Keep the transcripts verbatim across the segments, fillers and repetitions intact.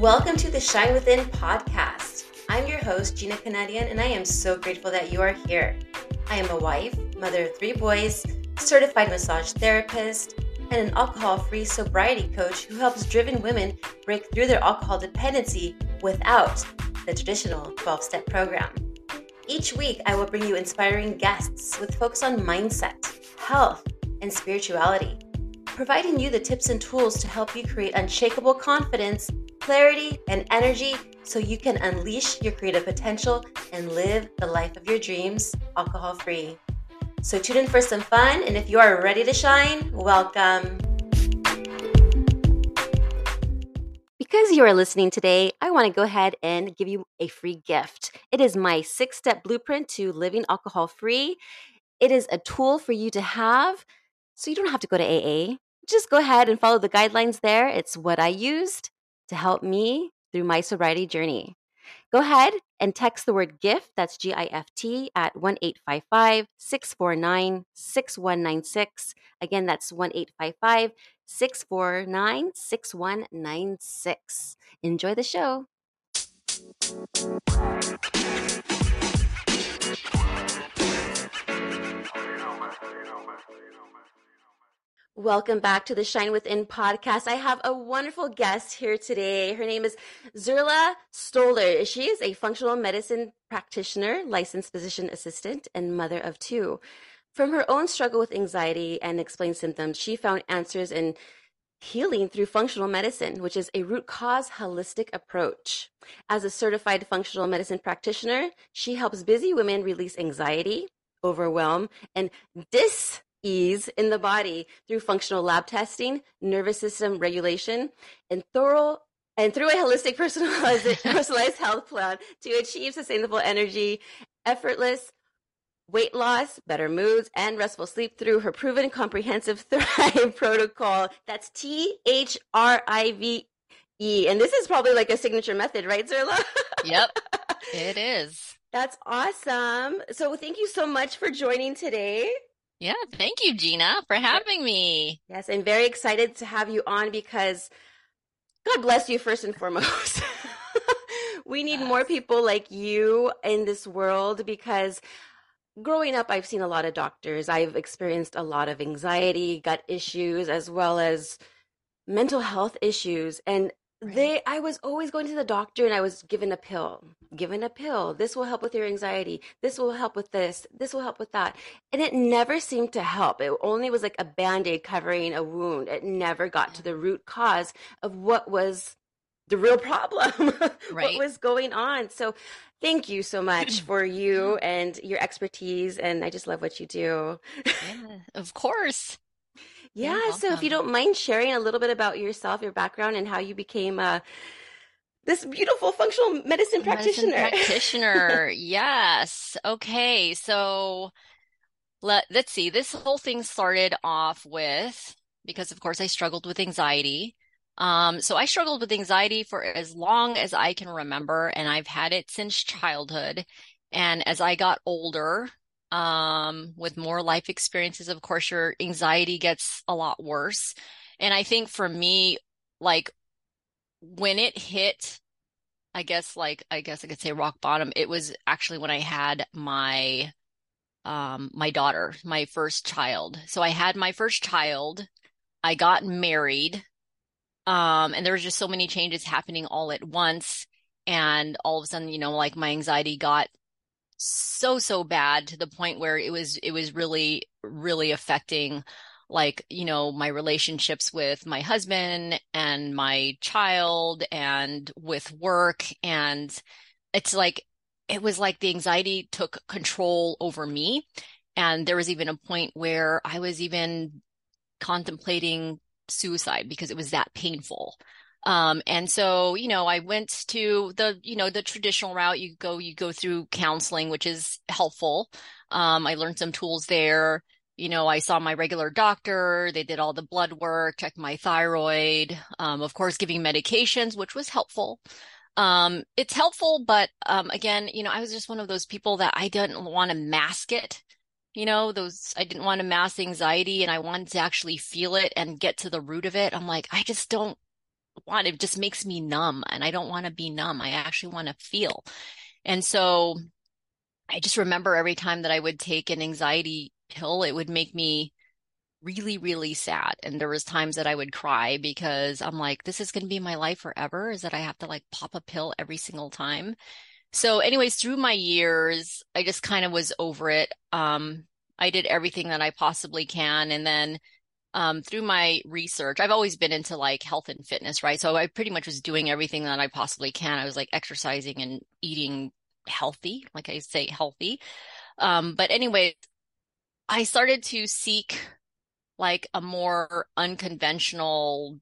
Welcome to the Shine Within Podcast. I'm your host, Gina Canadian, and I am so grateful that you are here. I am a wife, mother of three boys, certified massage therapist, and an alcohol-free sobriety coach who helps driven women break through their alcohol dependency without the traditional twelve-step program. Each week, I will bring you inspiring guests with focus on mindset, health, and spirituality, providing you the tips and tools to help you create unshakable confidence, clarity, and energy so you can unleash your creative potential and live the life of your dreams, alcohol-free. So tune in for some fun, and if you are ready to shine, welcome. Because you are listening today, I want to go ahead and give you a free gift. It is my six-step blueprint to living alcohol-free. It is a tool for you to have so you don't have to go to A A. Just go ahead and follow the guidelines there. It's what I used to help me through my sobriety journey. Go ahead and text the word GIFT, that's G I F T, at one eight five five, six four nine, six one nine six. Again, that's one eight five five, six four nine, six one nine six. Enjoy the show. Welcome back to the Shine Within Podcast. I have a wonderful guest here today. Her name is Zerla Stoller. She is a functional medicine practitioner, licensed physician assistant, and mother of two. From her own struggle with anxiety and explained symptoms, she found answers in healing through functional medicine, which is a root cause holistic approach. As a certified functional medicine practitioner, she helps busy women release anxiety, overwhelm, and dis- ease in the body through functional lab testing, nervous system regulation, and thorough and through a holistic personalized, personalized health plan to achieve sustainable energy, effortless weight loss, better moods, and restful sleep through her proven comprehensive THRIVE protocol. That's T H R I V E. And this is probably like a signature method, right, Zerla? Yep, it is. That's awesome. So thank you so much for joining today. Yeah, thank you, Gina, for having me. Yes, I'm very excited to have you on because God bless you first and foremost. We need yes. more people like you in this world because growing up, I've seen a lot of doctors. I've experienced a lot of anxiety, gut issues, as well as mental health issues. And right. they, I was always going to the doctor and I was given a pill, given a pill. This will help with your anxiety. This will help with this. This will help with that. And it never seemed to help. It only was like a Band-Aid covering a wound. It never got to the root cause of what was the real problem, right. what was going on. So thank you so much for you and your expertise. And I just love what you do. Yeah, of course. Yeah, yeah, so if you don't mind sharing a little bit about yourself, your background, and how you became uh, this beautiful functional medicine practitioner. Medicine practitioner, yes. Okay, so let, let's see. This whole thing started off with, because of course I struggled with anxiety. Um, so I struggled with anxiety for as long as I can remember, and I've had it since childhood. And as I got older, Um, with more life experiences, of course, your anxiety gets a lot worse. And I think for me, like when it hit, I guess, like, I guess I could say rock bottom, it was actually when I had my, um, my daughter, my first child. So I had my first child, I got married, um, and there was just so many changes happening all at once. And all of a sudden, you know, like my anxiety got so, so bad to the point where it was, it was really, really affecting, like, you know, my relationships with my husband and my child and with work. And it's like, it was like the anxiety took control over me. And there was even a point where I was even contemplating suicide because it was that painful. Um, and so, you know, I went to the, you know, the traditional route. You go, you go through counseling, which is helpful. Um, I learned some tools there. You know, I saw my regular doctor. They did all the blood work, checked my thyroid, um, of course, giving medications, which was helpful. Um, it's helpful, but, um, again, you know, I was just one of those people that I didn't want to mask it. You know, those, I didn't want to mask anxiety and I wanted to actually feel it and get to the root of it. I'm like, I just don't want, it just makes me numb, and I don't want to be numb. I actually want to feel. And so I just remember every time that I would take an anxiety pill, it would make me really, really sad. And there was times that I would cry because I'm like, this is going to be my life forever, is that I have to like pop a pill every single time. So anyways, through my years, I just kind of was over it. Um, I did everything that I possibly can. And then um, through my research, I've always been into like health and fitness, right? So I pretty much was doing everything that I possibly can. I was like exercising and eating healthy, like I say, healthy. Um, but anyway, I started to seek like a more unconventional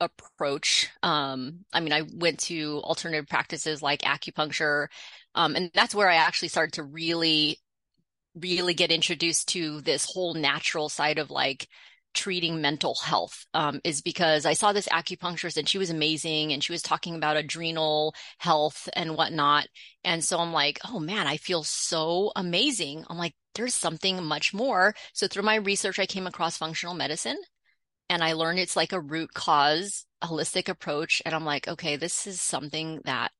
approach. Um, I mean, I went to alternative practices like acupuncture, um, and that's where I actually started to really, really get introduced to this whole natural side of like treating mental health, um, is because I saw this acupuncturist and she was amazing and she was talking about adrenal health and whatnot. And so I'm like, oh man, I feel so amazing. I'm like, there's something much more. So through my research, I came across functional medicine, and I learned it's like a root cause holistic approach. And I'm like, okay, this is something that,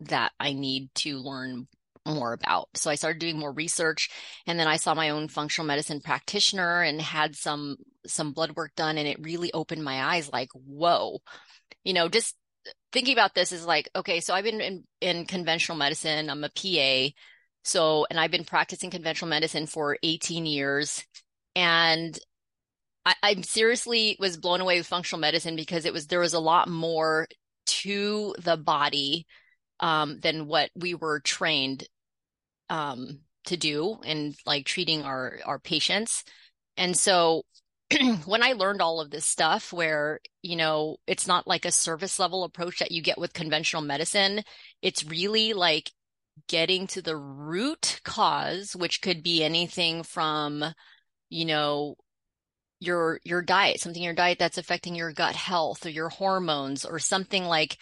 that I need to learn more about. So I started doing more research, and then I saw my own functional medicine practitioner and had some, some blood work done. And it really opened my eyes like, whoa, you know, just thinking about this is like, okay, so I've been in, in conventional medicine. I'm a P A. So, and I've been practicing conventional medicine for eighteen years, and I, I seriously was blown away with functional medicine because it was, there was a lot more to the body um, than what we were trained um, to do in like treating our, our patients. And so when I learned all of this stuff where, you know, it's not like a service level approach that you get with conventional medicine, it's really like getting to the root cause, which could be anything from, you know, your, your diet, something in your diet that's affecting your gut health or your hormones, or something like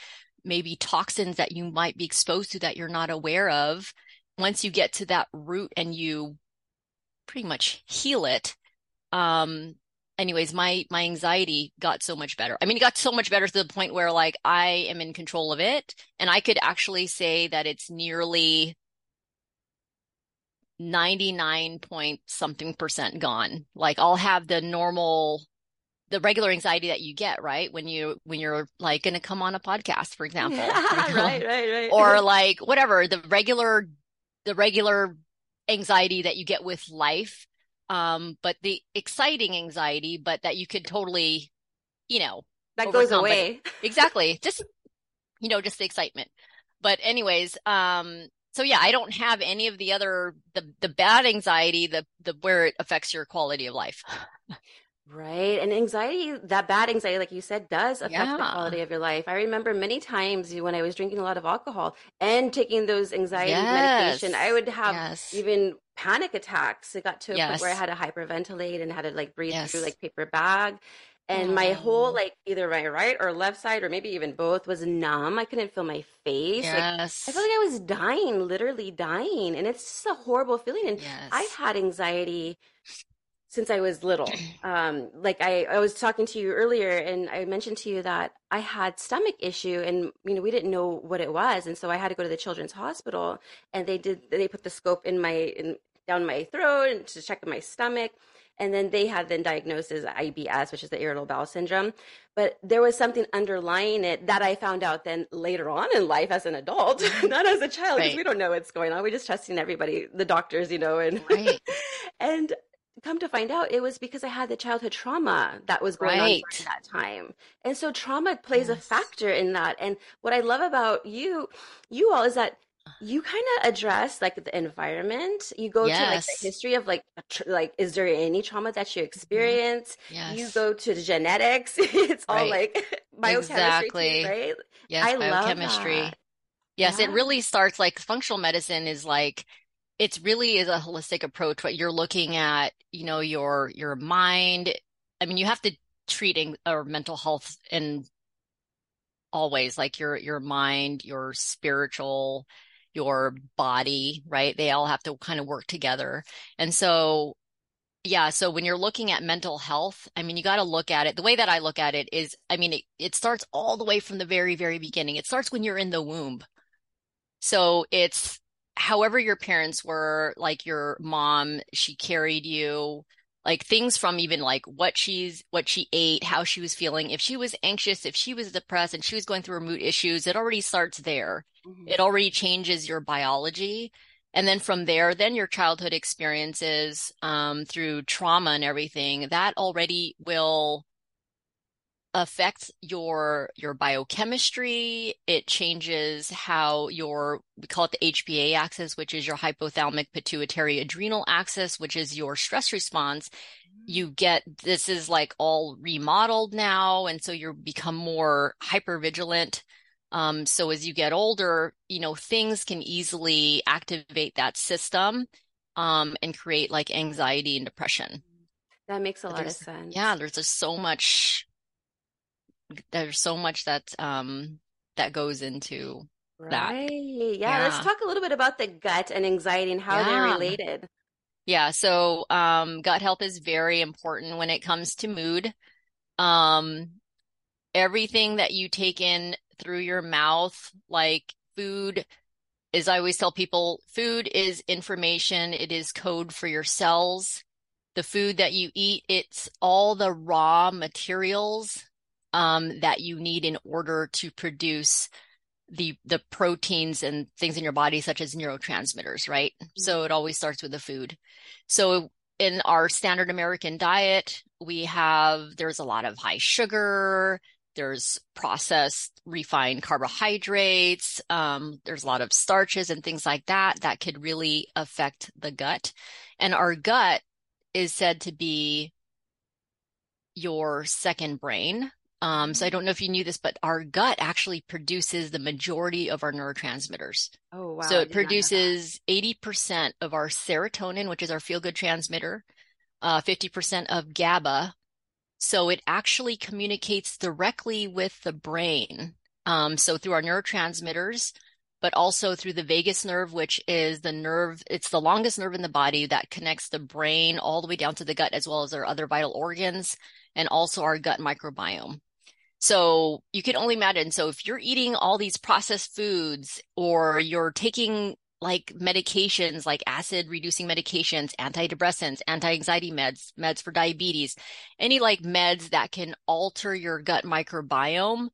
maybe toxins that you might be exposed to that you're not aware of. Once you get to that root and you pretty much heal it. Um, anyways, my, my anxiety got so much better. I mean, it got so much better to the point where like I am in control of it. And I could actually say that it's nearly ninety-nine point something percent gone. Like I'll have the normal, the regular anxiety that you get, right? When you, when you're like going to come on a podcast, for example, yeah, you know? right, right, right. Or like whatever, the regular, the regular anxiety that you get with life. Um, but the exciting anxiety, but that you could totally, you know, that goes away. Exactly. Just, you know, just the excitement. But anyways, um, so yeah, I don't have any of the other, the, the bad anxiety, the, the, where it affects your quality of life. Right. And anxiety, that bad anxiety, like you said, does affect yeah. the quality of your life. I remember many times when I was drinking a lot of alcohol and taking those anxiety yes. medication, I would have yes. even panic attacks. It got to a yes. point where I had to hyperventilate and had to like breathe yes. through like paper bag. And mm. my whole, like either my right or left side, or maybe even both, was numb. I couldn't feel my face. Yes. Like, I felt like I was dying, literally dying. And it's just a horrible feeling. And yes. I've had anxiety since I was little. Um, like I, I was talking to you earlier, and I mentioned to you that I had stomach issue, and you know, we didn't know what it was. And so I had to go to the children's hospital, and they did, they put the scope in my, in, down my throat and to check my stomach. And then they had been diagnosed as I B S, which is the irritable bowel syndrome. But there was something underlying it that I found out then later on in life as an adult, not as a child, because right. we don't know what's going on. We're just trusting everybody, the doctors, you know, and, right. and, come to find out, it was because I had the childhood trauma that was going right. on during that time. And so trauma plays yes. a factor in that. And what I love about you, you all, is that you kind of address like the environment. You go yes. to like the history of like, like, is there any trauma that you experience? Yes. You go to the genetics. It's all right. like biochemistry, exactly. too, right? Yes, I biochemistry. Love that. Yes, yeah. It really starts like functional medicine is like, it really is a holistic approach, but you're looking at, you know, your, your mind. I mean, you have to treating or mental health in all ways, like your, your mind, your spiritual, your body, right? They all have to kind of work together. And so Yeah. So when you're looking at mental health, I mean, you got to look at it. The way that I look at it is, I mean, it, it starts all the way from the very, very beginning. It starts when you're in the womb. So it's however your parents were, like your mom, she carried you, like things from even like what she's, what she ate, how she was feeling. If she was anxious, if she was depressed and she was going through her mood issues, it already starts there. Mm-hmm. It already changes your biology. And then from there, then your childhood experiences um, through trauma and everything, that already will affect your your biochemistry. It changes how your, we call it the H P A axis, which is your hypothalamic pituitary adrenal axis, which is your stress response. You get, this is like all remodeled now. And so you become more hypervigilant. Um, so as you get older, you know, things can easily activate that system um, and create like anxiety and depression. That makes a lot of sense. Yeah, there's just so much. There's so much that um, that goes into right. that. Right. Yeah, yeah. Let's talk a little bit about the gut and anxiety and how yeah. they're related. Yeah. So um, gut health is very important when it comes to mood. Um, everything that you take in through your mouth, like food is, I always tell people, food is information. It is code for your cells. The food that you eat, it's all the raw materials um, that you need in order to produce the the proteins and things in your body, such as neurotransmitters, right? Mm-hmm. So it always starts with the food. So in our standard American diet, we have, there's a lot of high sugar, there's processed, refined carbohydrates. Um, there's a lot of starches and things like that that could really affect the gut. And our gut is said to be your second brain. Um, so I don't know if you knew this, but our gut actually produces the majority of our neurotransmitters. Oh, wow. So it produces eighty percent of our serotonin, which is our feel-good transmitter, uh, fifty percent of GABA. So it actually communicates directly with the brain. Um, so through our neurotransmitters, but also through the vagus nerve, which is the nerve, it's the longest nerve in the body that connects the brain all the way down to the gut, as well as our other vital organs and also our gut microbiome. So you can only imagine. So if you're eating all these processed foods or you're taking like medications, like acid reducing medications, antidepressants, anti-anxiety meds, meds for diabetes, any like meds that can alter your gut microbiome,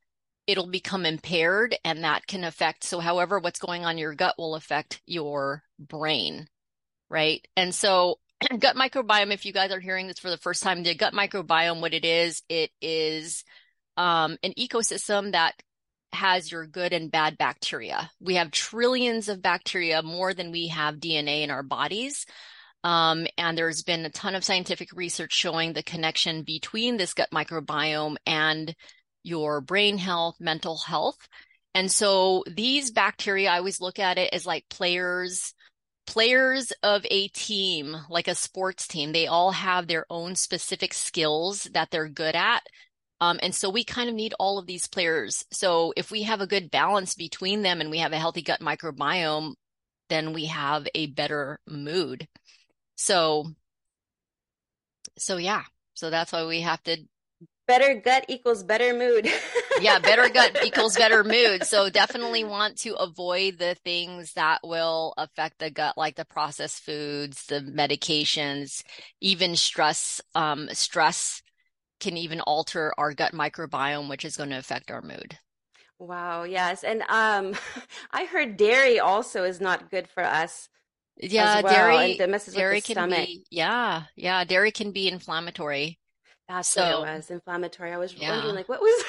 it'll become impaired and that can affect. So however, what's going on in your gut will affect your brain, right? And so gut microbiome, if you guys are hearing this for the first time, the gut microbiome, what it is, it is um, an ecosystem that has your good and bad bacteria. We have trillions of bacteria, more than we have D N A in our bodies. Um, and there's been a ton of scientific research showing the connection between this gut microbiome and your brain health, mental health. And so these bacteria, I always look at it as like players, players of a team, like a sports team. They all have their own specific skills that they're good at. Um, and so we kind of need all of these players. So if we have a good balance between them and we have a healthy gut microbiome, then we have a better mood. So, so yeah, so that's why we have to. Better gut equals better mood. Yeah, better gut equals better mood. So definitely want to avoid the things that will affect the gut, like the processed foods, the medications, even stress, um, stress. can even alter our gut microbiome, which is going to affect our mood. Wow. Yes. And um, I heard dairy also is not good for us. Yeah. As well. Dairy, and messes dairy with the can stomach. Be, yeah. Yeah. Dairy can be inflammatory. That's so, what it was, inflammatory. I was yeah. wondering like, what was,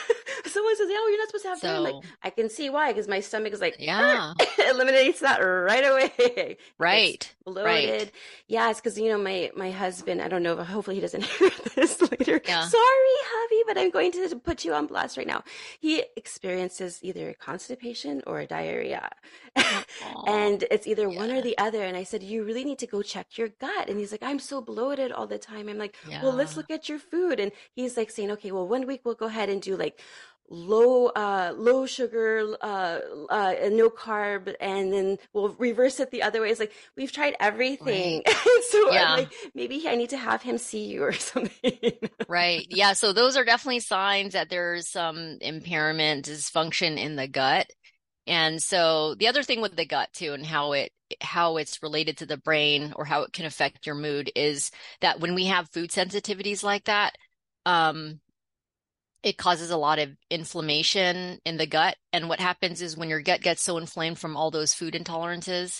someone says, oh, you're not supposed to have so, dairy. I'm like, I can see why, because my stomach is like, yeah, eliminates that right away. Right. Bloated. Right. Yeah, it's because, you know, my, my husband, I don't know, but hopefully he doesn't hear this later. Yeah. Sorry, hubby, but I'm going to put you on blast right now. He experiences either constipation or diarrhea. And it's either yeah. one or the other. And I said, you really need to go check your gut. And he's like, I'm so bloated all the time. I'm like, yeah. well, let's look at your food. And he's like saying, okay, well, one week we'll go ahead and do like low uh, low sugar uh, uh, and no carb, and then we'll reverse it the other way. It's like, we've tried everything. Right. So yeah. I'm like, maybe I need to have him see you or something. Right. Yeah. So those are definitely signs that there's some impairment, dysfunction in the gut. And so the other thing with the gut too, and how it how it's related to the brain or how it can affect your mood, is that when we have food sensitivities like that, um, it causes a lot of inflammation in the gut. And what happens is, when your gut gets so inflamed from all those food intolerances,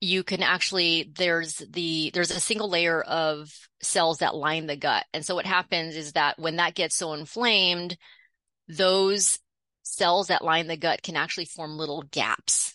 you can actually, there's the, there's a single layer of cells that line the gut. And so what happens is that when that gets so inflamed, those cells that line the gut can actually form little gaps.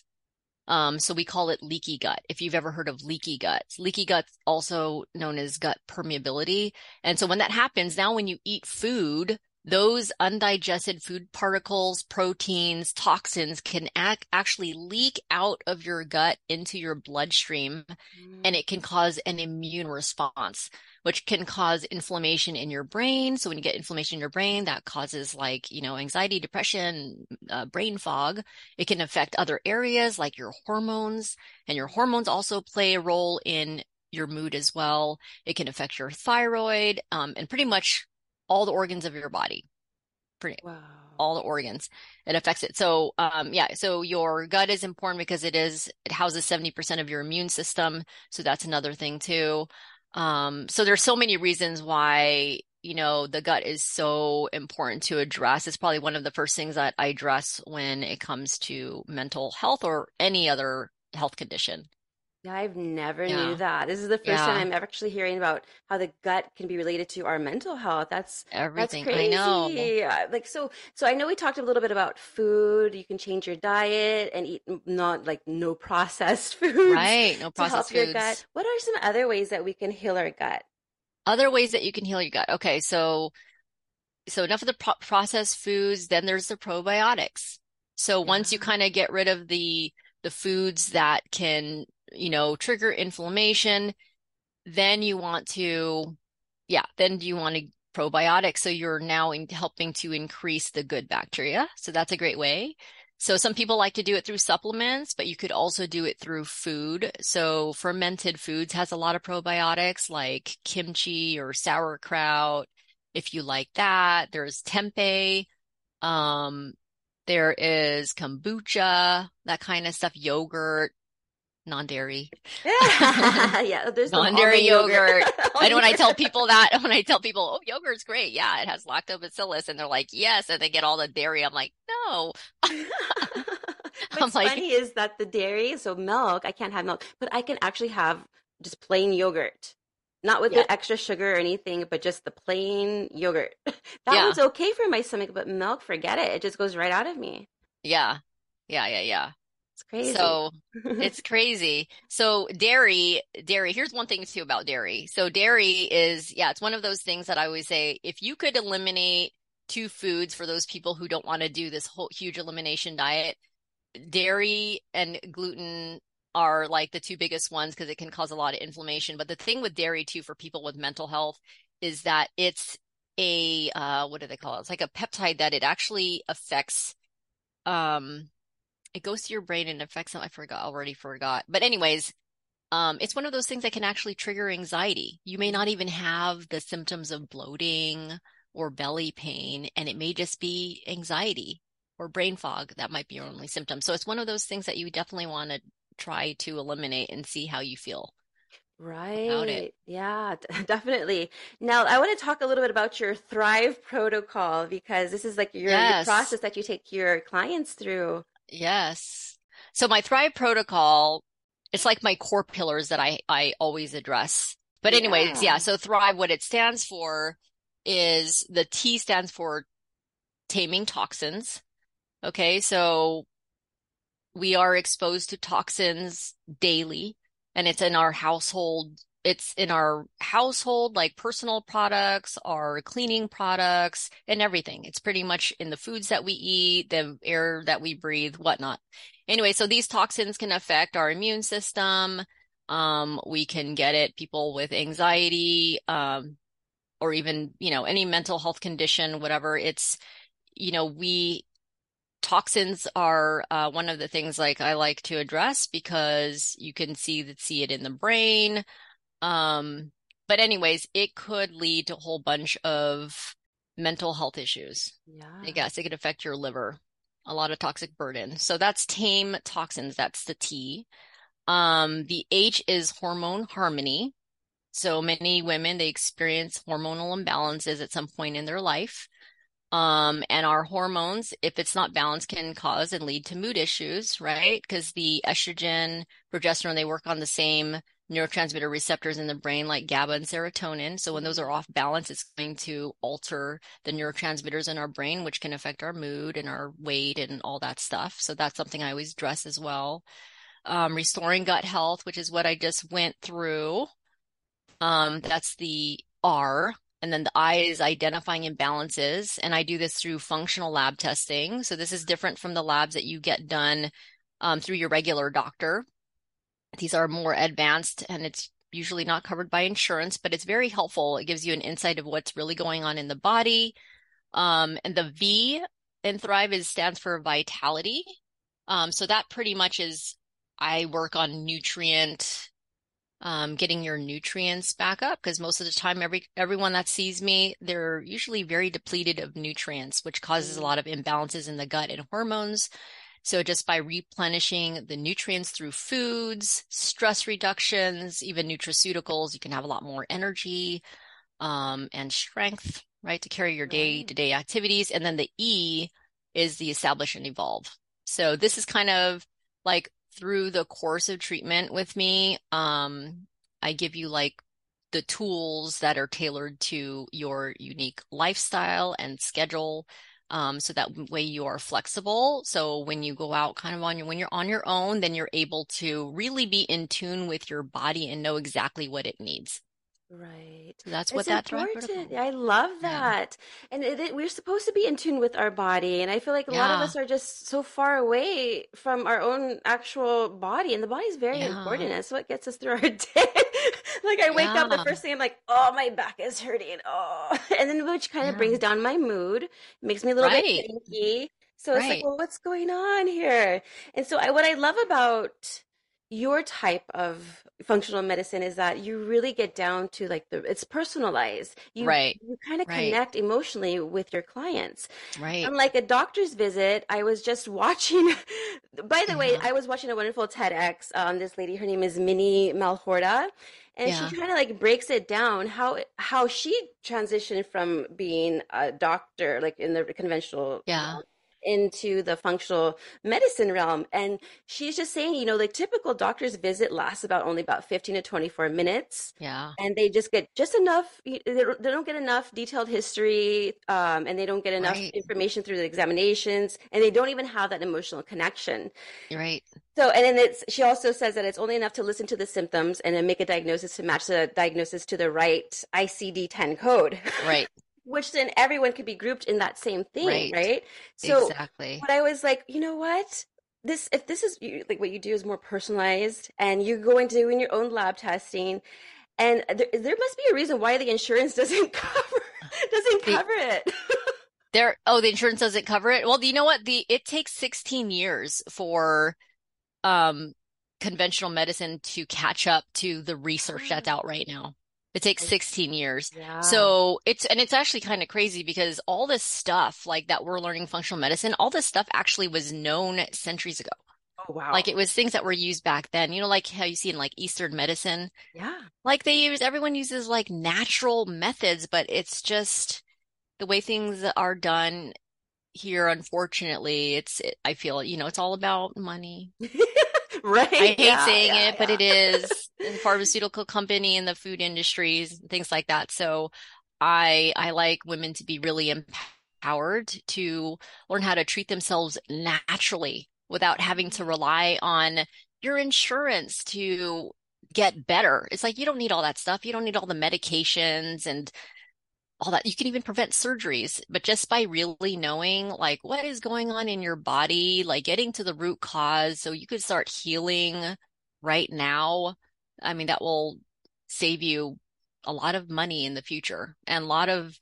Um, so we call it leaky gut, if you've ever heard of leaky gut. Leaky gut's also known as gut permeability. And so when that happens, now when you eat food, those undigested food particles, proteins, toxins can act, actually leak out of your gut into your bloodstream, mm. and it can cause an immune response, which can cause inflammation in your brain. So when you get inflammation in your brain, that causes, like, you know, anxiety, depression, uh, brain fog. It can affect other areas like your hormones, and your hormones also play a role in your mood as well. It can affect your thyroid, um, and pretty much all the organs of your body, pretty wow. all the organs, it affects it. So, um, yeah, so your gut is important because it is, it houses seventy percent of your immune system. So that's another thing too. Um, so there's so many reasons why, you know, the gut is so important to address. It's probably one of the first things that I address when it comes to mental health or any other health condition. Yeah, I've never yeah. knew that. This is the first yeah. time I'm actually hearing about how the gut can be related to our mental health. That's everything. That's crazy. I know. Yeah. Like so. So I know we talked a little bit about food. You can change your diet and eat not like no processed foods. Right. No processed to help foods. Your gut. What are some other ways that we can heal our gut? Other ways that you can heal your gut. Okay. So, so enough of the pro- processed foods. Then there's the probiotics. So yeah. once you kind of get rid of the the foods that can, you know, trigger inflammation, then you want to, yeah, then you want to probiotics. So you're now in helping to increase the good bacteria. So that's a great way. So some people like to do it through supplements, but you could also do it through food. So fermented foods has a lot of probiotics, like kimchi or sauerkraut, if you like that. There's tempeh. Um, there is kombucha, that kind of stuff, yogurt. Non-dairy. Yeah, yeah there's non-dairy yogurt. yogurt. And when I tell people that, when I tell people, oh, yogurt's great. Yeah, it has lactobacillus. And they're like, yes. And they get all the dairy. I'm like, no. What's like, funny is that the dairy, so milk, I can't have milk, but I can actually have just plain yogurt. Not with yeah. the extra sugar or anything, but just the plain yogurt. That yeah. one's okay for my stomach, but milk, forget it. It just goes right out of me. Yeah, yeah, yeah, yeah. It's crazy. So it's crazy. So dairy, dairy, here's one thing too about dairy. So dairy is, yeah, it's one of those things that I always say, if you could eliminate two foods for those people who don't want to do this whole huge elimination diet, dairy and gluten are like the two biggest ones because it can cause a lot of inflammation. But the thing with dairy too, for people with mental health, is that it's a, uh, what do they call it? It's like a peptide that it actually affects, um, it goes to your brain and affects them. I forgot, already forgot. But anyways, um, it's one of those things that can actually trigger anxiety. You may not even have the symptoms of bloating or belly pain, and it may just be anxiety or brain fog. That might be your only symptom. So it's one of those things that you definitely want to try to eliminate and see how you feel. Right. Yeah, d- definitely. Now, I want to talk a little bit about your Thrive protocol, because this is like your, yes. your process that you take your clients through. Yes. So my Thrive protocol, it's like my core pillars that I, I always address. But anyways, yeah. yeah, so Thrive, what it stands for is, the T stands for taming toxins. Okay, so we are exposed to toxins daily, and it's in our household. It's in our household, like personal products, our cleaning products, and everything. It's pretty much in the foods that we eat, the air that we breathe, whatnot. Anyway, so these toxins can affect our immune system. Um, we can get it, people with anxiety, um, or even, you know, any mental health condition, whatever. It's you know, we toxins are uh, one of the things like I like to address because you can see that see it in the brain. Um, but anyways, it could lead to a whole bunch of mental health issues. Yeah. I guess it could affect your liver, a lot of toxic burden. So that's tame toxins. That's the T. Um, the H is hormone harmony. So many women, they experience hormonal imbalances at some point in their life. Um, and our hormones, if it's not balanced, can cause and lead to mood issues, right? Because the estrogen, progesterone, they work on the same neurotransmitter receptors in the brain like GABA and serotonin. So when those are off balance, it's going to alter the neurotransmitters in our brain, which can affect our mood and our weight and all that stuff. So that's something I always address as well. Um, restoring gut health, which is what I just went through. Um, that's the R. And then the I is identifying imbalances. And I do this through functional lab testing. So this is different from the labs that you get done um, through your regular doctor. These are more advanced and it's usually not covered by insurance, but it's very helpful. It gives you an insight of what's really going on in the body. Um, and the V in Thrive is stands for vitality. Um, so that pretty much is, I work on nutrient, um, getting your nutrients back up. Cause most of the time, every, everyone that sees me, they're usually very depleted of nutrients, which causes a lot of imbalances in the gut and hormones. So just by replenishing the nutrients through foods, stress reductions, even nutraceuticals, you can have a lot more energy um, and strength, right, to carry your day-to-day activities. And then the E is the establish and evolve. So this is kind of like through the course of treatment with me, um, I give you like the tools that are tailored to your unique lifestyle and schedule. Um, so that way you are flexible. So when you go out kind of on your, when you're on your own, then you're able to really be in tune with your body and know exactly what it needs. Right. So that's what that's important. I love that. Yeah. And it, it, we're supposed to be in tune with our body. And I feel like a yeah. lot of us are just so far away from our own actual body. And the body is very yeah. important. That's what gets us through our day. Like I wake yeah. up, the first thing I'm like, oh, my back is hurting. Oh, and then which kind of yeah. brings down my mood, makes me a little right. bit cranky. So right. it's like, well, what's going on here? And so I, what I love about your type of functional medicine is that you really get down to like the, it's personalized. You, right. you kind of right. connect emotionally with your clients. Right. Unlike a doctor's visit, I was just watching, by the yeah. way, I was watching a wonderful TEDx on um, this lady, her name is Minnie Malhorda. And yeah. she kind of like breaks it down how how she transitioned from being a doctor, like in the conventional yeah. realm, into the functional medicine realm. And she's just saying, you know, like typical doctor's visit lasts about only about fifteen to twenty-four minutes. Yeah. And they just get just enough, they don't get enough detailed history um, and they don't get enough right. information through the examinations, and they don't even have that emotional connection. Right. So, and then it's, she also says that it's only enough to listen to the symptoms and then make a diagnosis to match the diagnosis to the right I C D ten code. Right. Which then everyone could be grouped in that same thing, right? right? So exactly. But I was like, you know what? This, if this is you, like what you do is more personalized, and you go into doing your own lab testing, and there, there must be a reason why the insurance doesn't cover doesn't the, cover it. there, oh, the insurance doesn't cover it. Well, you know what? The it takes sixteen years for, um, conventional medicine to catch up to the research that's out right now. It takes sixteen years. Yeah. So it's, and it's actually kind of crazy because all this stuff like that we're learning functional medicine, all this stuff actually was known centuries ago. Oh, wow. Like it was things that were used back then, you know, like how you see in like Eastern medicine. Yeah. Like they use, everyone uses like natural methods, but it's just the way things are done here. Unfortunately, it's, it, I feel, you know, it's all about money. Right. I hate yeah, saying yeah, it, yeah. but it is in the pharmaceutical company and the food industries and things like that. So I I like women to be really empowered to learn how to treat themselves naturally without having to rely on your insurance to get better. It's like you don't need all that stuff. You don't need all the medications and all that. You can even prevent surgeries, but just by really knowing like what is going on in your body, like getting to the root cause so you could start healing right now. I mean, that will save you a lot of money in the future and a lot of,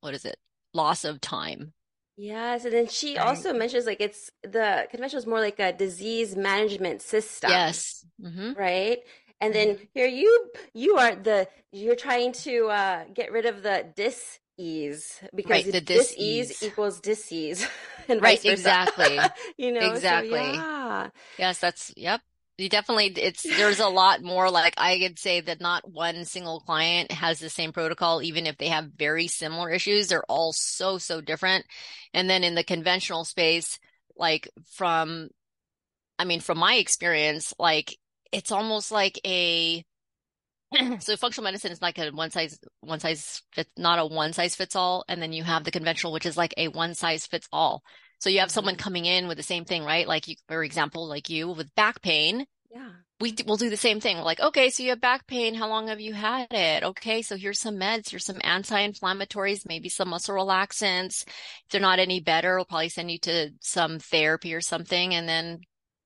what is it? Loss of time Yes. And then she right. also mentions like it's the conventional is more like a disease management system. Yes. Mm-hmm. Right. And then here you, you are the, you're trying to uh, get rid of the dis-ease because right, the dis-ease. dis-ease equals disease. And right. Exactly. you know, exactly. So, yeah. Yes. That's, yep. You definitely, it's, there's a lot more, like I could say that not one single client has the same protocol, even if they have very similar issues. They're all so, so different. And then in the conventional space, like from, I mean, from my experience, like, it's almost like a, so functional medicine is like a one size, one size, fits, not a one size fits all. And then you have the conventional, which is like a one size fits all. So you have someone coming in with the same thing, right? Like you, for example, like you with back pain, yeah, we will do the same thing. We're like, okay, so you have back pain. How long have you had it? Okay. So here's some meds, here's some anti-inflammatories, maybe some muscle relaxants. If they're not any better, we'll probably send you to some therapy or something. And then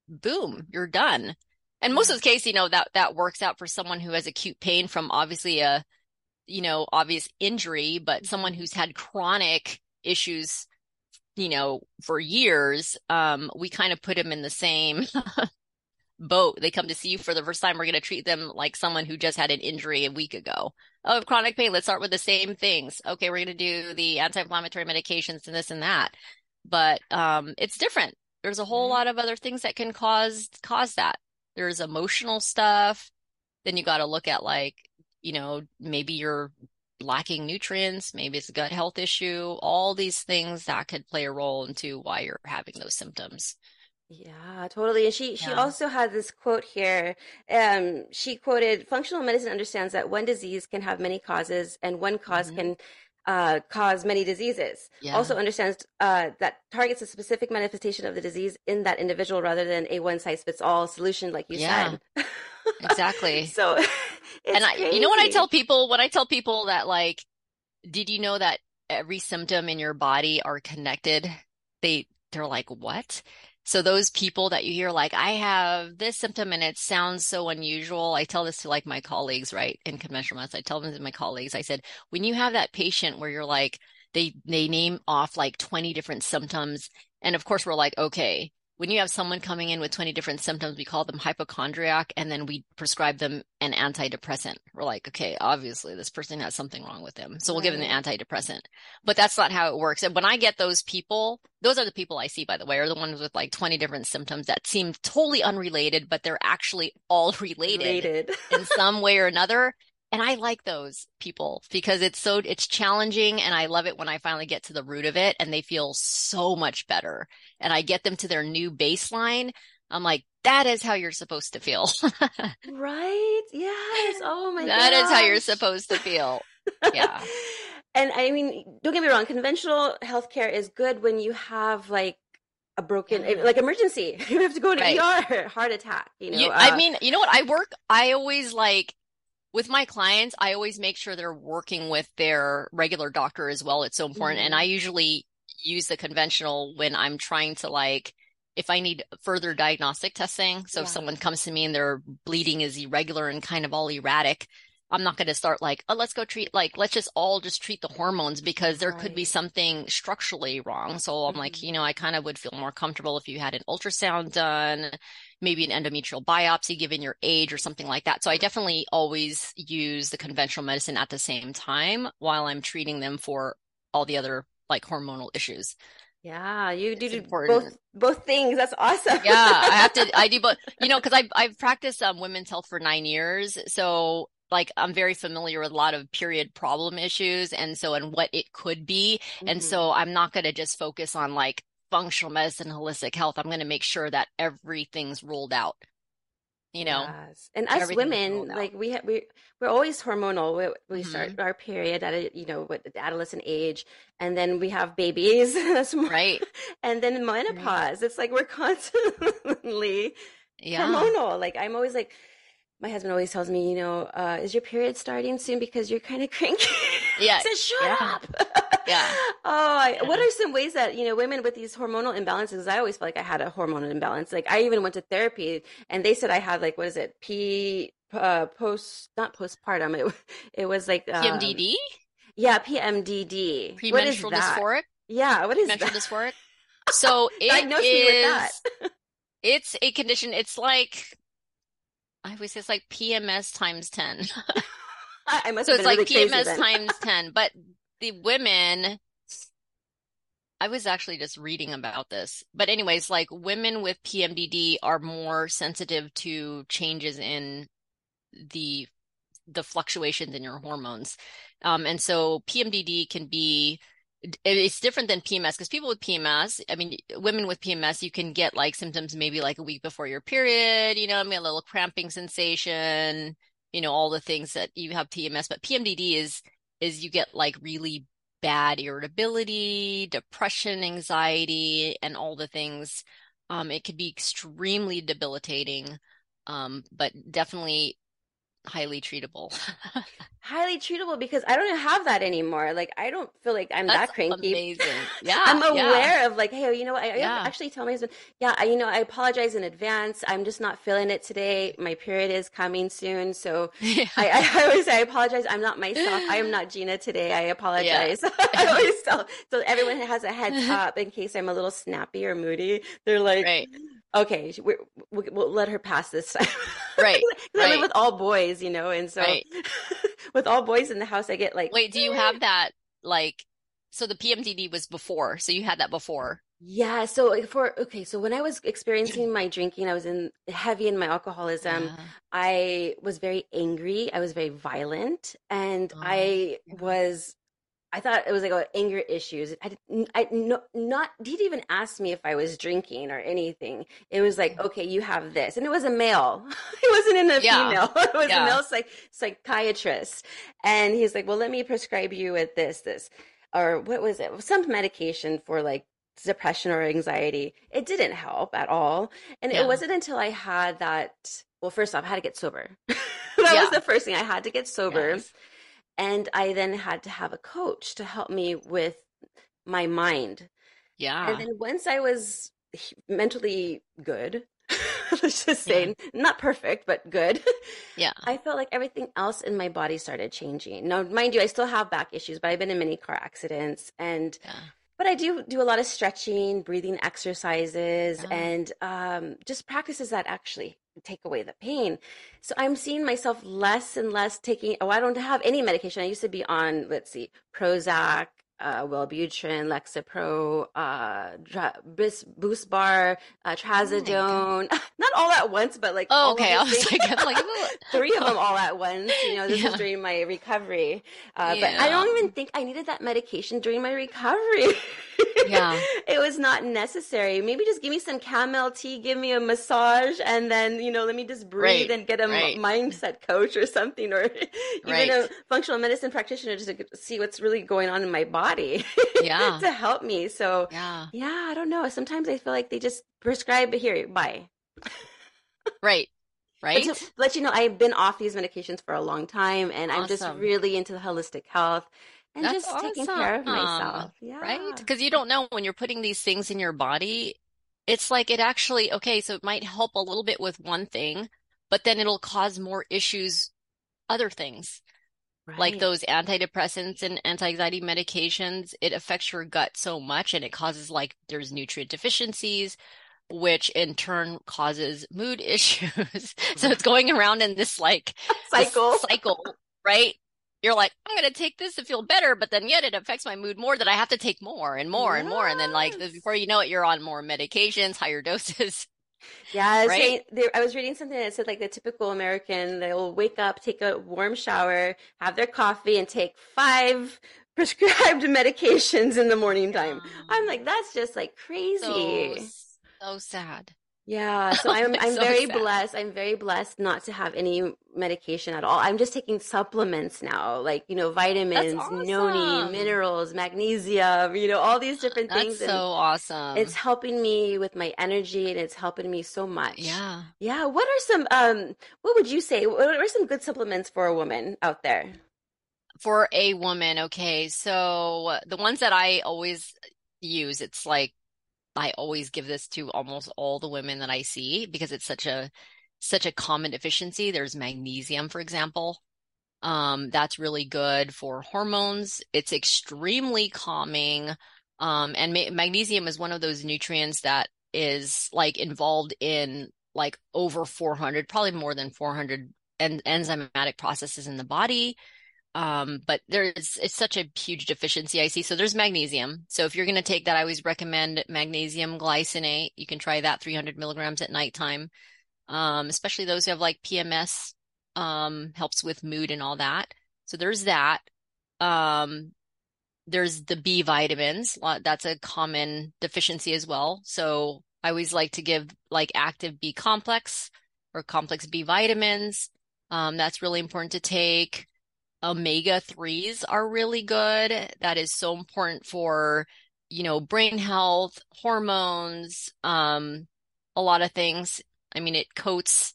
boom, you're done. And most of the case, you know, that, that works out for someone who has acute pain from obviously a, you know, obvious injury, but someone who's had chronic issues, you know, for years, um, we kind of put them in the same boat. They come to see you for the first time. We're going to treat them like someone who just had an injury a week ago. Oh, chronic pain. Let's start with the same things. Okay. We're going to do the anti-inflammatory medications and this and that, but, um, it's different. There's a whole lot of other things that can cause, cause that. There's emotional stuff. Then you got to look at like, you know, maybe you're lacking nutrients. Maybe it's a gut health issue. All these things that could play a role into why you're having those symptoms. Yeah, totally. And she, yeah. she also had this quote here. Um, she quoted, functional medicine understands that one disease can have many causes and one cause mm-hmm. can uh, cause many diseases. Yeah. Also understands uh, that targets a specific manifestation of the disease in that individual rather than a one-size-fits-all solution, like you yeah. said. Exactly. So, and I, you know what I tell people? When I tell people that, like, did you know that every symptom in your body are connected? They, they're like, what? So those people that you hear, like, I have this symptom and it sounds so unusual. I tell this to like my colleagues, right? In conventional medicine, I tell them to my colleagues, I said, when you have that patient where you're like, they, they name off like twenty different symptoms. And of course we're like, okay, when you have someone coming in with twenty different symptoms, we call them hypochondriac, and then we prescribe them an antidepressant. We're like, okay, obviously this person has something wrong with them. So we'll right. give them an antidepressant, but that's not how it works. And when I get those people, those are the people I see, by the way, are the ones with like twenty different symptoms that seem totally unrelated, but they're actually all related, related. in some way or another. And I like those people because it's so, it's challenging. And I love it when I finally get to the root of it and they feel so much better and I get them to their new baseline. I'm like, that is how you're supposed to feel. Right. Yes. Oh my God. That gosh. is how you're supposed to feel. Yeah. And I mean, don't get me wrong. Conventional healthcare is good when you have like a broken, like emergency, you have to go to right. E R, heart attack, you know? You, uh, I mean, you know what I work, I always like, with my clients, I always make sure they're working with their regular doctor as well. It's so important. Mm-hmm. And I usually use the conventional when I'm trying to like, if I need further diagnostic testing. So yeah. if someone comes to me and their bleeding is irregular and kind of all erratic, I'm not going to start like, oh, let's go treat, like, let's just all just treat the hormones because there right. could be something structurally wrong. So I'm mm-hmm. like, you know, I kind of would feel more comfortable if you had an ultrasound done, maybe an endometrial biopsy given your age or something like that. So I definitely always use the conventional medicine at the same time while I'm treating them for all the other like hormonal issues. Yeah, you do, do both both things. That's awesome. Yeah, I have to, I do both, you know, because I've, I've practiced um, women's health for nine years. So like I'm very familiar with a lot of period problem issues and so and what it could be. Mm-hmm. And so I'm not going to just focus on like functional medicine, holistic health. I'm going to make sure that everything's ruled out, you know. Yes. And us women, like we ha- we we're always hormonal. We, we mm-hmm. start our period at a, you know, what the adolescent age, and then we have babies. That's more, right. And then menopause. Right. It's like we're constantly yeah. hormonal. Like I'm always like, my husband always tells me, you know, uh, is your period starting soon because you're kind of cranky? Yeah. I said, shut yeah. up. Yeah. Oh, I, yeah. What are some ways that, you know, women with these hormonal imbalances, I always felt like I had a hormonal imbalance. Like I even went to therapy and they said I had like, what is it? P uh, post, not postpartum. It, it was like. Um, P M D D? Yeah. P M D D. Premenstrual dysphoric? Yeah, what is menstrual that? dysphoric? So it is, with that. It's a condition. It's like, I always say it's like P M S times ten. I must so have it's like really P M S times ten, but the women, I was actually just reading about this, but anyways, like women with P M D D are more sensitive to changes in the, the fluctuations in your hormones. Um, and so P M D D can be, it's different than P M S because people with P M S, I mean, women with P M S, you can get like symptoms maybe like a week before your period, you know, I mean, a little cramping sensation, you know, all the things that you have P M S, but P M D D is, is you get like really bad irritability, depression, anxiety, and all the things. Um, it could be extremely debilitating, um, but definitely highly treatable. Highly treatable because I don't have that anymore. Like, I don't feel like I'm That's that cranky. Amazing. Yeah. I'm aware yeah. of like, hey, you know what? I, I yeah. actually tell my husband, yeah, I, you know, I apologize in advance. I'm just not feeling it today. My period is coming soon. So yeah. I, I always say, I apologize. I'm not myself. I am not Gina today. I apologize. Yeah. I always tell, so everyone has a heads up in case I'm a little snappy or moody. They're like, right. okay, we're, we'll let her pass this time. Right. Because I live with all boys, you know, and so right. with all boys in the house, I get like. Wait, do you have that? Like, so the P M D D was before, so you had that before. Yeah. So for okay, so when I was experiencing my drinking, I was in heavy in my alcoholism. Yeah. I was very angry. I was very violent, and oh, I yeah. was. I thought it was like oh, anger issues. I, didn't, I no, not didn't even ask me if I was drinking or anything. It was like, okay, you have this, and it was a male. It wasn't in a yeah. female. It was yeah. a male psych, psychiatrist, and he's like, well, let me prescribe you with this, this, or what was it? Some medication for like depression or anxiety. It didn't help at all, and yeah. it wasn't until I had that. Well, first off, I had to get sober. that yeah. was the first thing. I had to get sober. Yes. And I then had to have a coach to help me with my mind. Yeah. And then once I was mentally good, let's just say, yeah. not perfect, but good. Yeah. I felt like everything else in my body started changing. Now, mind you, I still have back issues, but I've been in many car accidents. And, yeah. but I do do a lot of stretching, breathing exercises, yeah. and um, just practices that actually take away the pain. So I'm seeing myself less and less taking, oh, I don't have any medication. I used to be on, let's see, Prozac, uh, Wellbutrin, Lexapro, uh, dra- Bus- Buspar, uh, Trazodone, oh not all at once, but like, oh, okay. I was like, I'm like three of them all at once. You know, this yeah. was during my recovery, uh, yeah. but I don't even think I needed that medication during my recovery. Yeah. It was not necessary. Maybe just give me some chamomile tea, give me a massage, and then, you know, let me just breathe right, and get a right. m- mindset coach or something, or even right. a functional medicine practitioner just to see what's really going on in my body yeah. to help me. So, yeah. yeah, I don't know. Sometimes I feel like they just prescribe, here, bye. Right. Right. But to let you know, I've been off these medications for a long time, and awesome. I'm just really into the holistic health. And That's just awesome. Taking care of myself, yeah. right? Because you don't know when you're putting these things in your body, it's like it actually, okay, so it might help a little bit with one thing, but then it'll cause more issues, other things. Right. Like those antidepressants and anti-anxiety medications, it affects your gut so much, and it causes like there's nutrient deficiencies, which in turn causes mood issues. So it's going around in this like cycle, this cycle, right? You're like, I'm going to take this to feel better, but then yet it affects my mood more that I have to take more and more yes. and more. And then like before you know it, you're on more medications, higher doses. Yeah. I was, right? saying, they, I was reading something that said like the typical American, they will wake up, take a warm shower, have their coffee, and take five prescribed medications in the morning time. Yeah. I'm like, that's just like crazy. So, so sad. Yeah, so I'm I'm so very sad. blessed. I'm very blessed not to have any medication at all. I'm just taking supplements now, like, you know, vitamins, awesome. noni, minerals, magnesium, you know, all these different That's things. That's so awesome. It's helping me with my energy, and it's helping me so much. Yeah. Yeah. What are some, um, what would you say, what are some good supplements for a woman out there? For a woman, okay. So the ones that I always use, it's like, I always give this to almost all the women that I see because it's such a such a common deficiency. There's magnesium, for example. Um, that's really good for hormones. It's extremely calming. Um, and ma- magnesium is one of those nutrients that is like involved in like over four hundred, probably more than four hundred en- enzymatic processes in the body. Um, but there's, it's such a huge deficiency I see. So there's magnesium. So if you're going to take that, I always recommend magnesium glycinate. You can try that three hundred milligrams at nighttime. Um, especially those who have like P M S, um, helps with mood and all that. So there's that. Um, there's the B vitamins. That's a common deficiency as well. So I always like to give like active B complex or complex B vitamins. Um, that's really important to take. omega threes are really good. That is so important for, you know, brain health, hormones, um, a lot of things. I mean, it coats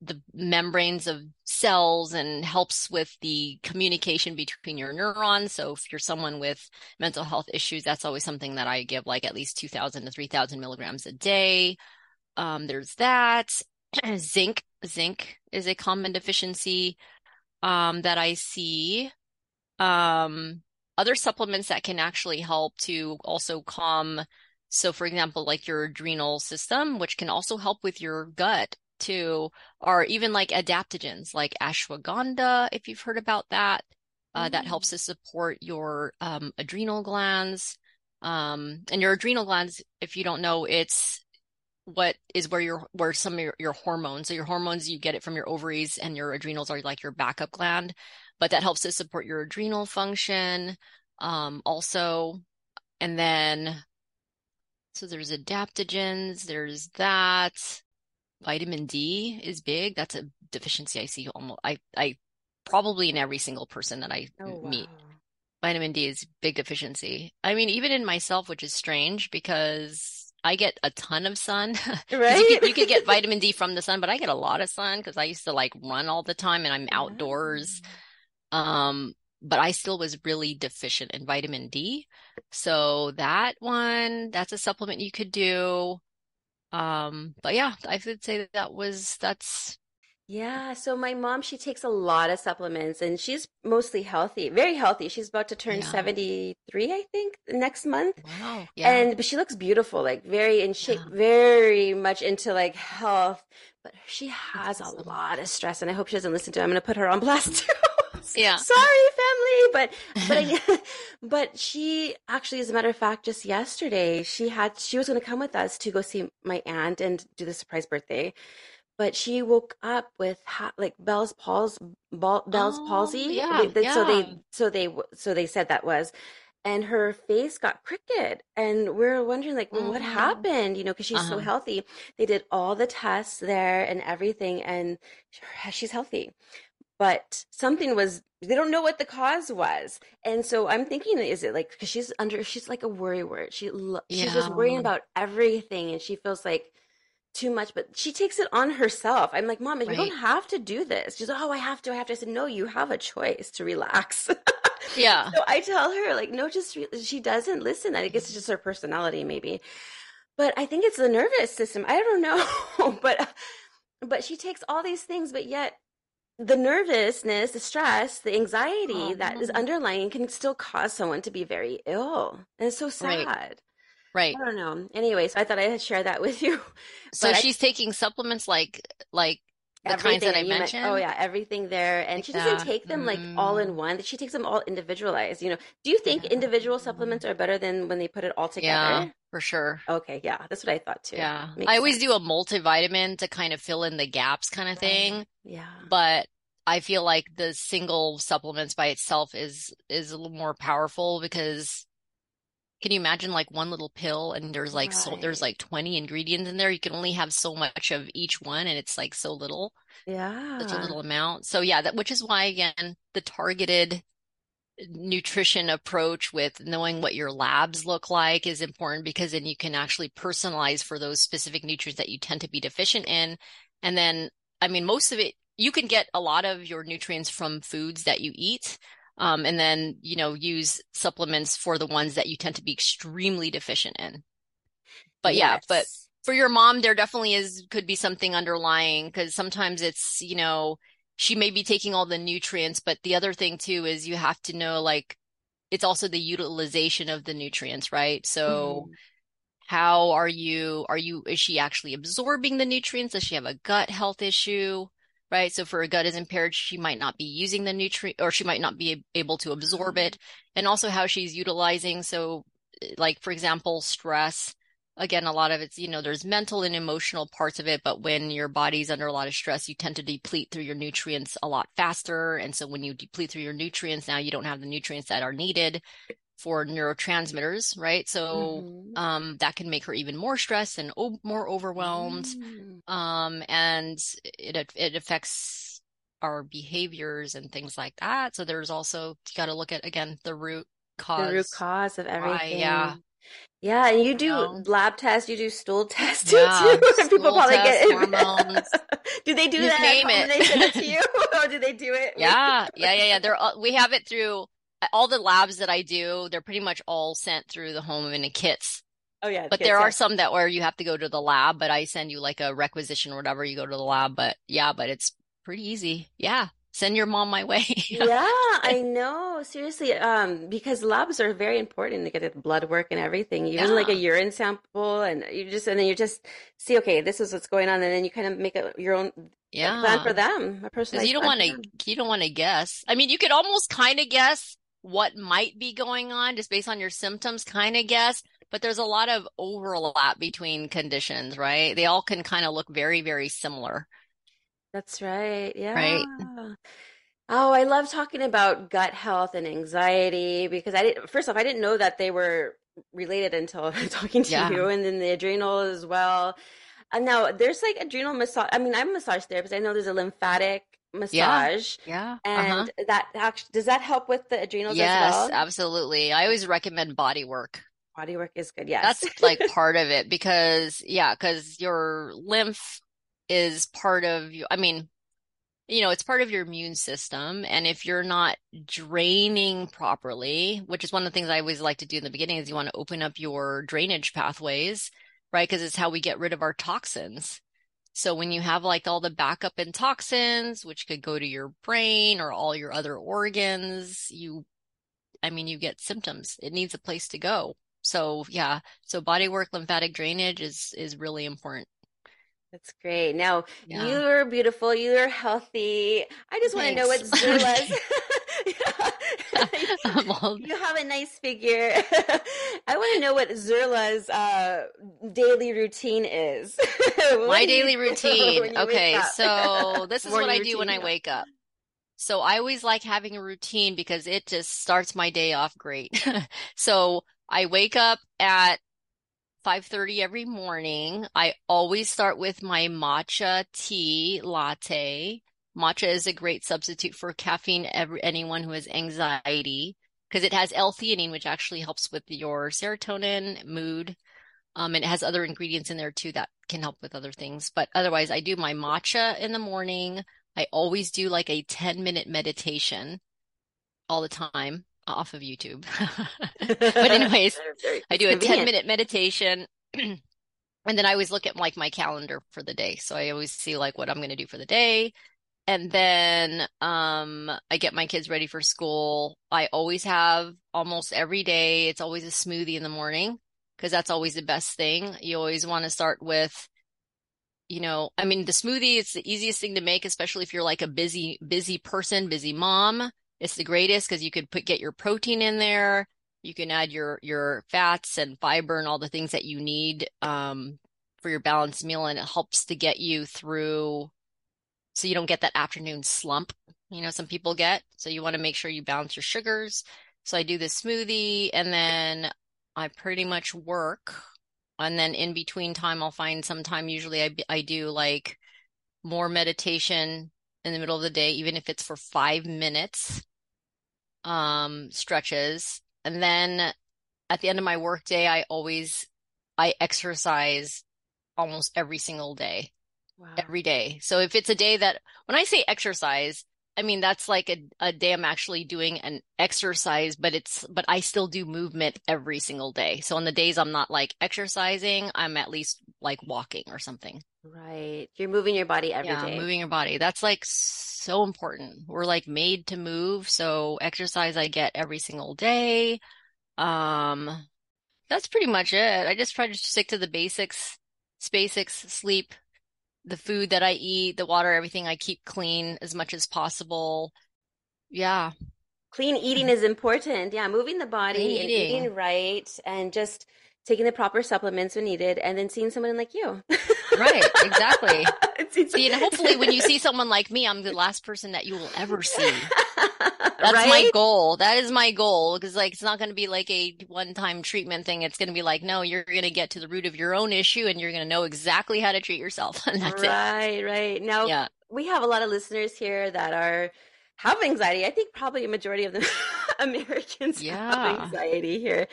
the membranes of cells and helps with the communication between your neurons. So if you're someone with mental health issues, that's always something that I give like at least two thousand to three thousand milligrams a day. Um, there's that. Zinc. Zinc is a common deficiency Um, that I see. Um, other supplements that can actually help to also calm. So for example, like your adrenal system, which can also help with your gut too, or even like adaptogens like ashwagandha, if you've heard about that, uh, mm-hmm. that helps to support your um, adrenal glands. Um, and your adrenal glands, if you don't know, it's what is where your, where some of your, your hormones, so your hormones, you get it from your ovaries, and your adrenals are like your backup gland, but that helps to support your adrenal function. Um, also, and then, so there's adaptogens, there's that. Vitamin D is big. That's a deficiency I see almost, I, I probably in every single person that I oh, wow. meet. Vitamin D is big deficiency. I mean, even in myself, which is strange because I get a ton of sun, right? you, could, you could get vitamin D from the sun, but I get a lot of sun because I used to like run all the time and I'm outdoors. Um, but I still was really deficient in vitamin D. So that one, that's a supplement you could do. Um, but yeah, I would say that, that was, that's. Yeah. So my mom, she takes a lot of supplements and she's mostly healthy, very healthy. She's about to turn yeah. seventy-three, I think, next month. Wow. Yeah. And, but she looks beautiful, like very in shape, yeah. very much into like health, but she has awesome. a lot of stress and I hope she doesn't listen to it. I'm going to put her on blast too. Yeah. Sorry, family. But, but, I, but she actually, as a matter of fact, just yesterday she had, she was going to come with us to go see my aunt and do the surprise birthday. But she woke up with ha- like Bell's palsy, Bell's oh, palsy. Yeah, they, yeah. So they, so they, so they said that was, and her face got crooked, and we're wondering like, well, mm-hmm. what happened? You know, because she's uh-huh. so healthy. They did all the tests there and everything, and she's healthy. But something was, they don't know what the cause was. And so I'm thinking, is it like, because she's under, she's like a worry wart. She lo- yeah. She's just worrying about everything, and she feels like too much, but she takes it on herself. I'm like, Mom, you right. don't have to do this. She's like, oh, I have to, I have to. I said, no, you have a choice to relax. Yeah. So I tell her like, no, just, re-. she doesn't listen. I guess it's just her personality maybe, but I think it's the nervous system. I don't know, but, but she takes all these things, but yet the nervousness, the stress, the anxiety oh, that is underlying can still cause someone to be very ill. And it's so sad. Right. Right. I don't know. Anyway, so I thought I'd share that with you. So but she's I, taking supplements like like the kinds that I mentioned? Oh, yeah, everything there. And like she doesn't that. take them like mm. all in one. She takes them all individualized. You know, do you think yeah. individual supplements are better than when they put it all together? Yeah, for sure. Okay, yeah, that's what I thought too. Yeah, Makes I always sense. do a multivitamin to kind of fill in the gaps kind of thing. Right. Yeah. But I feel like the single supplements by itself is is a little more powerful because – can you imagine like one little pill and there's like, right. so there's like twenty ingredients in there. You can only have so much of each one and it's like so little. Yeah. Such a little amount. So yeah, that, which is why again, the targeted nutrition approach with knowing what your labs look like is important because then you can actually personalize for those specific nutrients that you tend to be deficient in. And then, I mean, most of it, you can get a lot of your nutrients from foods that you eat. Um, and then, you know, use supplements for the ones that you tend to be extremely deficient in. But yes. yeah, but for your mom, there definitely is, could be something underlying because sometimes it's, you know, she may be taking all the nutrients, but the other thing too, is you have to know, like, it's also the utilization of the nutrients, right? So mm. how are you, are you, is she actually absorbing the nutrients? Does she have a gut health issue, right? So if her gut is impaired, she might not be using the nutrient, or she might not be able to absorb it. And also how she's utilizing. So like, for example, stress, again, a lot of it's, you know, there's mental and emotional parts of it, but when your body's under a lot of stress, you tend to deplete through your nutrients a lot faster. And so when you deplete through your nutrients, now you don't have the nutrients that are needed for neurotransmitters, right? So mm-hmm. um, that can make her even more stressed and o- more overwhelmed. Mm-hmm. Um, and it it affects our behaviors and things like that. So there's also, you got to look at, again, the root cause. The root cause of everything. Why, yeah. Yeah. And you do um, lab tests, you do stool tests yeah, too. Stool people probably test, get hormones. Do they do you that? Name it. They send it to you? Or do they do it? Yeah. yeah. Yeah. Yeah. They're, we have it through all the labs that I do. They're pretty much all sent through the home and the kits. Oh yeah. The but kits, there are yeah. some that where you have to go to the lab, but I send you like a requisition or whatever. You go to the lab, but yeah, but it's pretty easy. Yeah. Send your mom my way. Yeah, I know. Seriously, um, because labs are very important to get the blood work and everything. Even yeah. like a urine sample, and you just and then you just see, okay, this is what's going on, and then you kind of make a, your own yeah. plan for them. A personalized you don't want to you don't want to guess. I mean, you could almost kind of guess what might be going on just based on your symptoms, kind of guess. But there's a lot of overlap between conditions, right? They all can kind of look very, very similar. That's right. Yeah. Right. Oh, I love talking about gut health and anxiety because I didn't, first off, I didn't know that they were related until talking to yeah. you, and then the adrenal as well. And now there's like adrenal massage. I mean, I'm a massage therapist. I know there's a lymphatic massage. Yeah. yeah. And uh-huh. that actually, does that help with the adrenals yes, as well? Yes, absolutely. I always recommend body work. Body work is good. Yes. That's like part of it because, yeah, because your lymph is part of you. I mean, you know, it's part of your immune system. And if you're not draining properly, which is one of the things I always like to do in the beginning is you want to open up your drainage pathways, right? Because it's how we get rid of our toxins. So when you have like all the backup in toxins, which could go to your brain or all your other organs, you, I mean, you get symptoms. It needs a place to go. So yeah. So body work, lymphatic drainage is, is really important. That's great. Now yeah. you're beautiful. You're healthy. I just want Thanks. to know what Zerla's. yeah. all... You have a nice figure. I want to know what Zerla's uh, daily routine is. My daily routine. Okay, so this is what I do when I wake up. So I always like having a routine because it just starts my day off great. So I wake up at five thirty every morning. I always start with my matcha tea latte. Matcha is a great substitute for caffeine, every, anyone who has anxiety, because it has L-theanine, which actually helps with your serotonin, mood. Um, and it has other ingredients in there too that can help with other things. But otherwise, I do my matcha in the morning. I always do like a ten minute meditation all the time. Off of YouTube. But anyways, I do a ten minute meditation. And then I always look at like my calendar for the day. So I always see like what I'm going to do for the day. And then um, I get my kids ready for school. I always have almost every day. It's always a smoothie in the morning because that's always the best thing. You always want to start with, you know, I mean, the smoothie, it's the easiest thing to make, especially if you're like a busy, busy person, busy mom. It's the greatest because you could put get your protein in there. You can add your your fats and fiber and all the things that you need um, for your balanced meal, and it helps to get you through so you don't get that afternoon slump, you know, some people get. So you want to make sure you balance your sugars. So I do this smoothie, and then I pretty much work. And then in between time, I'll find some time. Usually I, I do like more meditation in the middle of the day, even if it's for five minutes. Um, stretches. And then at the end of my work day, I always, I exercise almost every single day, wow. every day. So if it's a day that, when I say exercise, I mean, that's like a, a day I'm actually doing an exercise, but it's, but I still do movement every single day. So on the days I'm not like exercising, I'm at least like walking or something. Right. You're moving your body every yeah, day. Yeah, moving your body. That's like so important. We're like made to move. So exercise I get every single day. Um, that's pretty much it. I just try to stick to the basics, basics, sleep, the food that I eat, the water, everything I keep clean as much as possible. Yeah. Clean eating is important. Yeah. Moving the body Clean and eating. eating right and just taking the proper supplements when needed and then seeing someone like you. Right. Exactly. See, and hopefully when you see someone like me, I'm the last person that you will ever see. That's right? my goal. That is my goal. Because like, it's not going to be like a one-time treatment thing. It's going to be like, no, you're going to get to the root of your own issue and you're going to know exactly how to treat yourself. And that's right. It. Right. Now yeah. we have a lot of listeners here that are have anxiety. I think probably a majority of the Americans yeah. have anxiety here.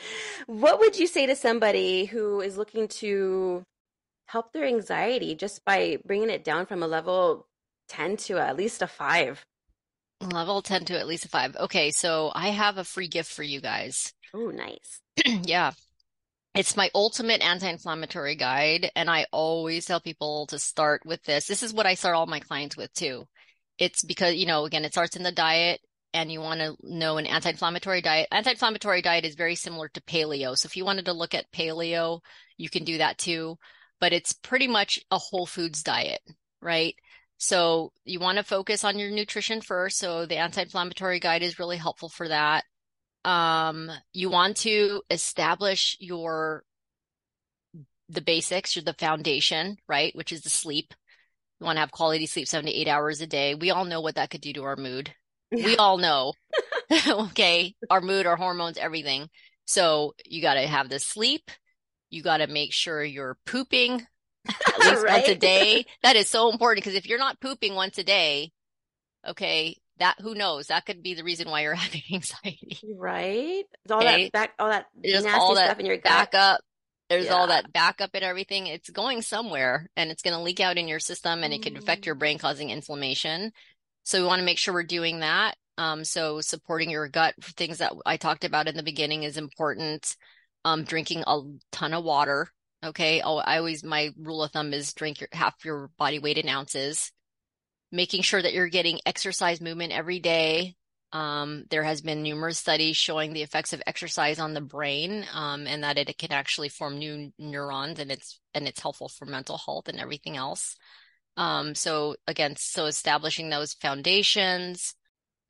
What would you say to somebody who is looking to help their anxiety just by bringing it down from a level ten to at least a five? Level ten to at least a five. Okay. So I have a free gift for you guys. Oh, nice. Yeah. It's my ultimate anti-inflammatory guide. And I always tell people to start with this. This is what I start all my clients with too. It's because, you know, again, it starts in the diet and you want to know an anti-inflammatory diet. Anti-inflammatory diet is very similar to paleo. So if you wanted to look at paleo, you can do that too. But it's pretty much a whole foods diet, right? So you want to focus on your nutrition first. So the anti-inflammatory guide is really helpful for that. Um, you want to establish your the basics, your the foundation, right, which is the sleep. You want to have quality sleep, seven to eight hours a day. We all know what that could do to our mood. Yeah. We all know, okay, our mood, our hormones, everything. So you got to have the sleep. You got to make sure you're pooping at least right? once a day. That is so important because if you're not pooping once a day, okay, that who knows? That could be the reason why you're having anxiety. Right? It's all okay? that back, all that There's nasty all that stuff in your gut. Back up. There's yeah. all that backup and everything. It's going somewhere and it's going to leak out in your system and mm. it can affect your brain, causing inflammation. So we want to make sure we're doing that. Um, so supporting your gut for things that I talked about in the beginning is important. Um, drinking a ton of water. Okay. Oh, I always, my rule of thumb is drink your, half your body weight in ounces, making sure that you're getting exercise movement every day. Um, there has been numerous studies showing the effects of exercise on the brain, um, and that it, it can actually form new neurons and it's, and it's helpful for mental health and everything else. Um, so again, so establishing those foundations,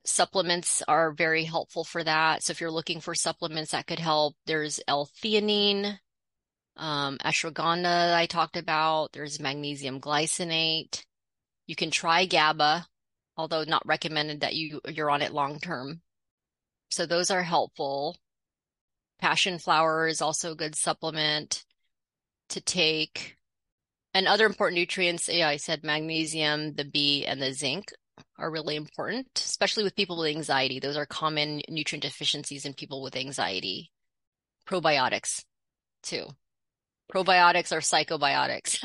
supplements are very helpful for that. So if you're looking for supplements that could help, there's L-theanine, um, ashwagandha that I talked about. There's magnesium glycinate. You can try GABA. Although not recommended that you, you're on it long-term. So those are helpful. Passion flower is also a good supplement to take. And other important nutrients, yeah, I said magnesium, the B, and the zinc are really important, especially with people with anxiety. Those are common nutrient deficiencies in people with anxiety. Probiotics, too. Probiotics are psychobiotics.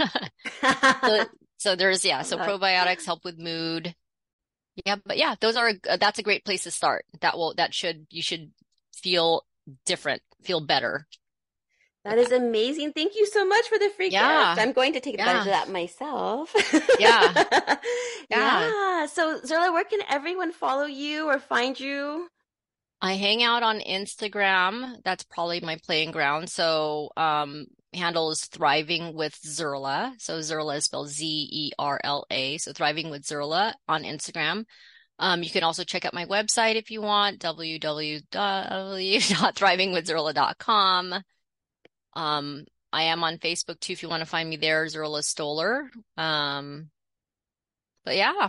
so, so there's, yeah, so probiotics help with mood. Yeah, but yeah, those are, that's a great place to start. That will, that should, you should feel different, feel better. That is amazing. Thank you so much for the free yeah. gift. I'm going to take advantage yeah. of that myself. Yeah. yeah. Yeah. So Zerla, where can everyone follow you or find you? I hang out on Instagram. That's probably my playing ground. So, um, handle is Thriving with Zerla. So Zerla is spelled Z E R L A. So Thriving with Zerla on Instagram. Um, you can also check out my website if you want, w w w dot thriving with zerla dot com. Um, I am on Facebook too if you want to find me there, Zerla Stoller. Um, but yeah.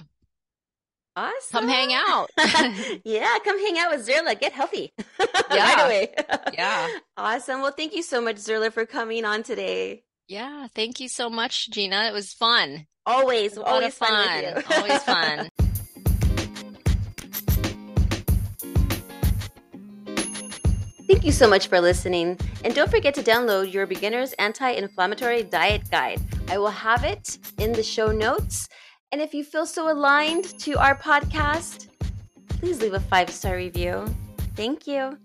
Awesome. Come hang out. Yeah, come hang out with Zerla. Get healthy. Yeah. Right away. Yeah. Awesome. Well, thank you so much, Zerla, for coming on today. Yeah, thank you so much, Gina. It was fun. Always, was always fun. fun with you. Always fun. Thank you so much for listening. And don't forget to download your beginner's anti-inflammatory diet guide. I will have it in the show notes. And if you feel so aligned to our podcast, please leave a five-star review. Thank you.